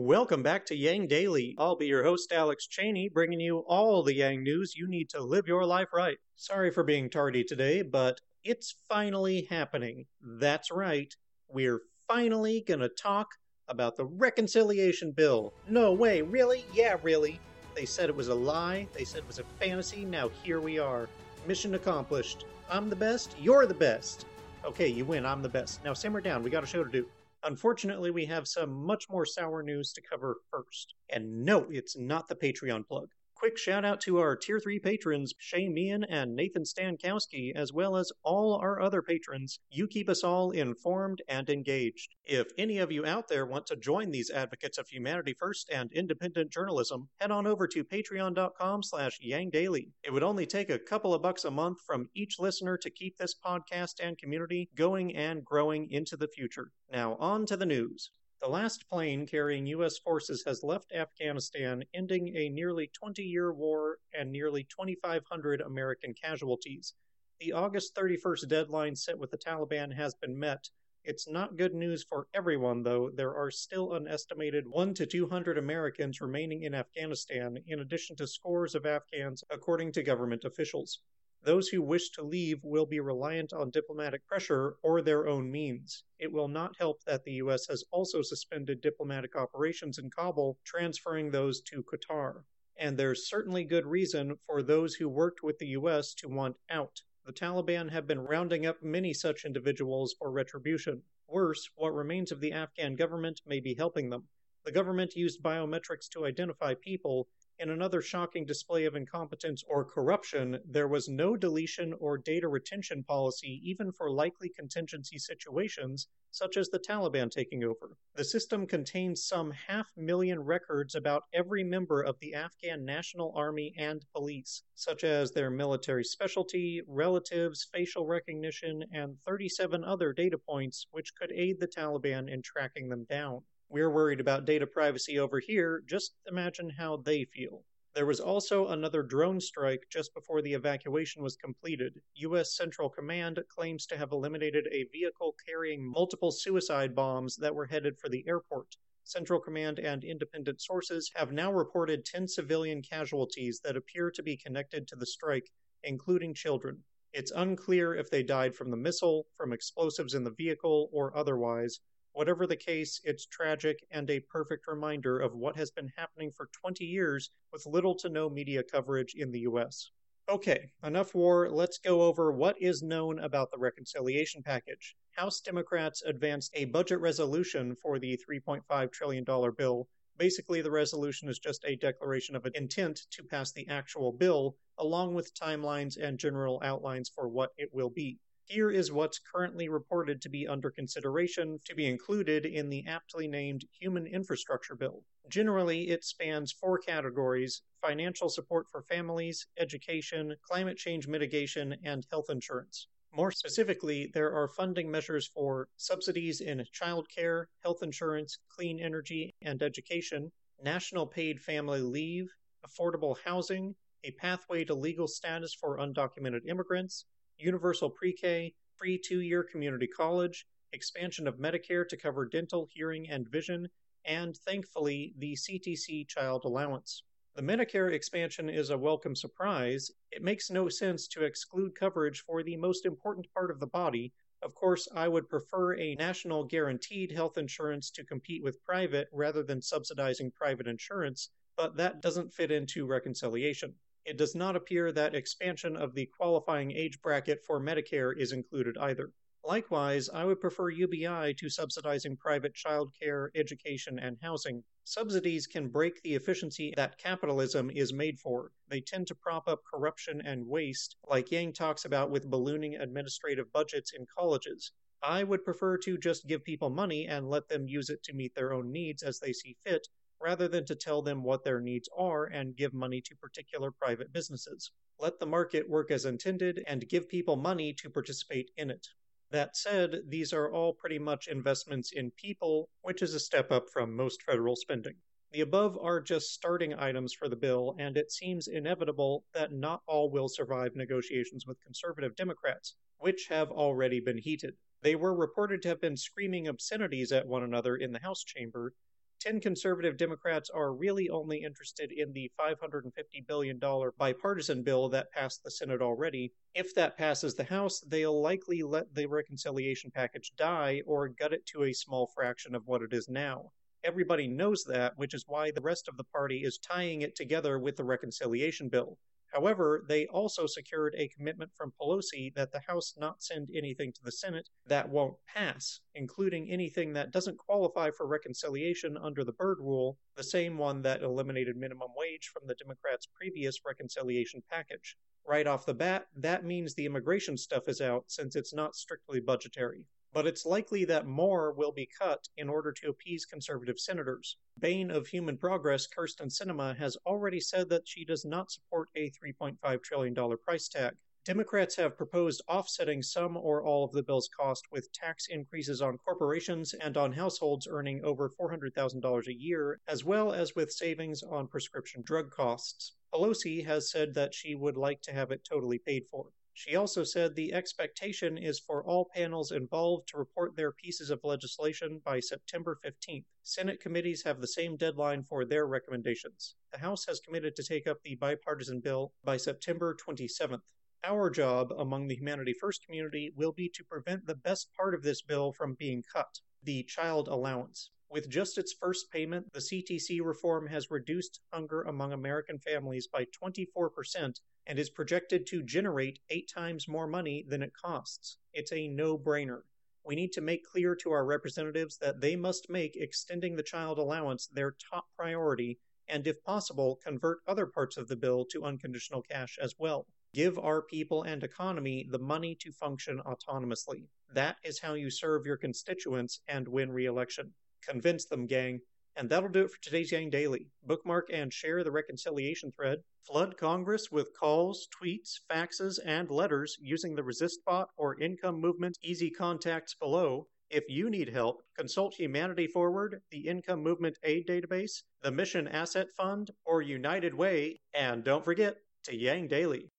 Welcome back to Yang Daily. I'll be your host, Alex Cheney, bringing you all the Yang news you need to live your life right. Sorry for being tardy today, but it's finally happening. That's right. We're finally gonna talk about the reconciliation bill. No way, really? Yeah, really. They said it was a lie. They said it was a fantasy. Now here we are. Mission accomplished. I'm the best. You're the best. Okay, you win. I'm the best. Now simmer down. We got a show to do. Unfortunately, we have some much more sour news to cover first. And no, it's not the Patreon plug. Quick shout out to our Tier 3 patrons, Shane Meehan and Nathan Stankowski, as well as all our other patrons. You keep us all informed and engaged. If any of you out there want to join these advocates of Humanity First and independent journalism, head on over to patreon.com/Yang Daily. It would only take a couple of bucks a month from each listener to keep this podcast and community going and growing into the future. Now on to the news. The last plane carrying U.S. forces has left Afghanistan, ending a nearly 20-year war and nearly 2,500 American casualties. The August 31st deadline set with the Taliban has been met. It's not good news for everyone, though. There are still an estimated 100 to 200 Americans remaining in Afghanistan, in addition to scores of Afghans, according to government officials. Those who wish to leave will be reliant on diplomatic pressure or their own means. It will not help that the U.S. has also suspended diplomatic operations in Kabul, transferring those to Qatar. And there's certainly good reason for those who worked with the U.S. to want out. The Taliban have been rounding up many such individuals for retribution. Worse, what remains of the Afghan government may be helping them. The government used biometrics to identify people. In another shocking display of incompetence or corruption, there was no deletion or data retention policy even for likely contingency situations, such as the Taliban taking over. The system contains some 500,000 records about every member of the Afghan National Army and police, such as their military specialty, relatives, facial recognition, and 37 other data points which could aid the Taliban in tracking them down. We're worried about data privacy over here. Just imagine how they feel. There was also another drone strike just before the evacuation was completed. U.S. Central Command claims to have eliminated a vehicle carrying multiple suicide bombs that were headed for the airport. Central Command and independent sources have now reported 10 civilian casualties that appear to be connected to the strike, including children. It's unclear if they died from the missile, from explosives in the vehicle, or otherwise. Whatever the case, it's tragic and a perfect reminder of what has been happening for 20 years with little to no media coverage in the U.S. Okay, enough war. Let's go over what is known about the reconciliation package. House Democrats advanced a budget resolution for the $3.5 trillion bill. Basically, the resolution is just a declaration of an intent to pass the actual bill, along with timelines and general outlines for what it will be. Here is what's currently reported to be under consideration to be included in the aptly named Human Infrastructure Bill. Generally, it spans four categories: financial support for families, education, climate change mitigation, and health insurance. More specifically, there are funding measures for subsidies in childcare, health insurance, clean energy and education, national paid family leave, affordable housing, a pathway to legal status for undocumented immigrants, Universal Pre-K, free 2-year community college, expansion of Medicare to cover dental, hearing, and vision, and, thankfully, the CTC child allowance. The Medicare expansion is a welcome surprise. It makes no sense to exclude coverage for the most important part of the body. Of course, I would prefer a national guaranteed health insurance to compete with private rather than subsidizing private insurance, but that doesn't fit into reconciliation. It does not appear that expansion of the qualifying age bracket for Medicare is included either. Likewise, I would prefer UBI to subsidizing private childcare, education, and housing. Subsidies can break the efficiency that capitalism is made for. They tend to prop up corruption and waste, like Yang talks about with ballooning administrative budgets in colleges. I would prefer to just give people money and let them use it to meet their own needs as they see fit, rather than to tell them what their needs are and give money to particular private businesses. Let the market work as intended and give people money to participate in it. That said, these are all pretty much investments in people, which is a step up from most federal spending. The above are just starting items for the bill, and it seems inevitable that not all will survive negotiations with conservative Democrats, which have already been heated. They were reported to have been screaming obscenities at one another in the House chamber. 10 conservative Democrats are really only interested in the $550 billion bipartisan bill that passed the Senate already. If that passes the House, they'll likely let the reconciliation package die or gut it to a small fraction of what it is now. Everybody knows that, which is why the rest of the party is tying it together with the reconciliation bill. However, they also secured a commitment from Pelosi that the House not send anything to the Senate that won't pass, including anything that doesn't qualify for reconciliation under the Byrd rule, the same one that eliminated minimum wage from the Democrats' previous reconciliation package. Right off the bat, that means the immigration stuff is out since it's not strictly budgetary. But it's likely that more will be cut in order to appease conservative senators. Bane of human progress, Kirsten Sinema, has already said that she does not support a $3.5 trillion price tag. Democrats have proposed offsetting some or all of the bill's cost with tax increases on corporations and on households earning over $400,000 a year, as well as with savings on prescription drug costs. Pelosi has said that she would like to have it totally paid for. She also said the expectation is for all panels involved to report their pieces of legislation by September 15th. Senate committees have the same deadline for their recommendations. The House has committed to take up the bipartisan bill by September 27th. Our job among the Humanity First community will be to prevent the best part of this bill from being cut, the child allowance. With just its first payment, the CTC reform has reduced hunger among American families by 24% and is projected to generate 8 times more money than it costs. It's a no-brainer. We need to make clear to our representatives that they must make extending the child allowance their top priority and, if possible, convert other parts of the bill to unconditional cash as well. Give our people and economy the money to function autonomously. That is how you serve your constituents and win re-election. Convince them, gang. And that'll do it for today's Yang Daily. Bookmark and share the reconciliation thread. Flood Congress with calls, tweets, faxes, and letters using the ResistBot or Income Movement easy contacts below. If you need help, consult Humanity Forward, the Income Movement Aid Database, the Mission Asset Fund, or United Way. And don't forget to Yang Daily.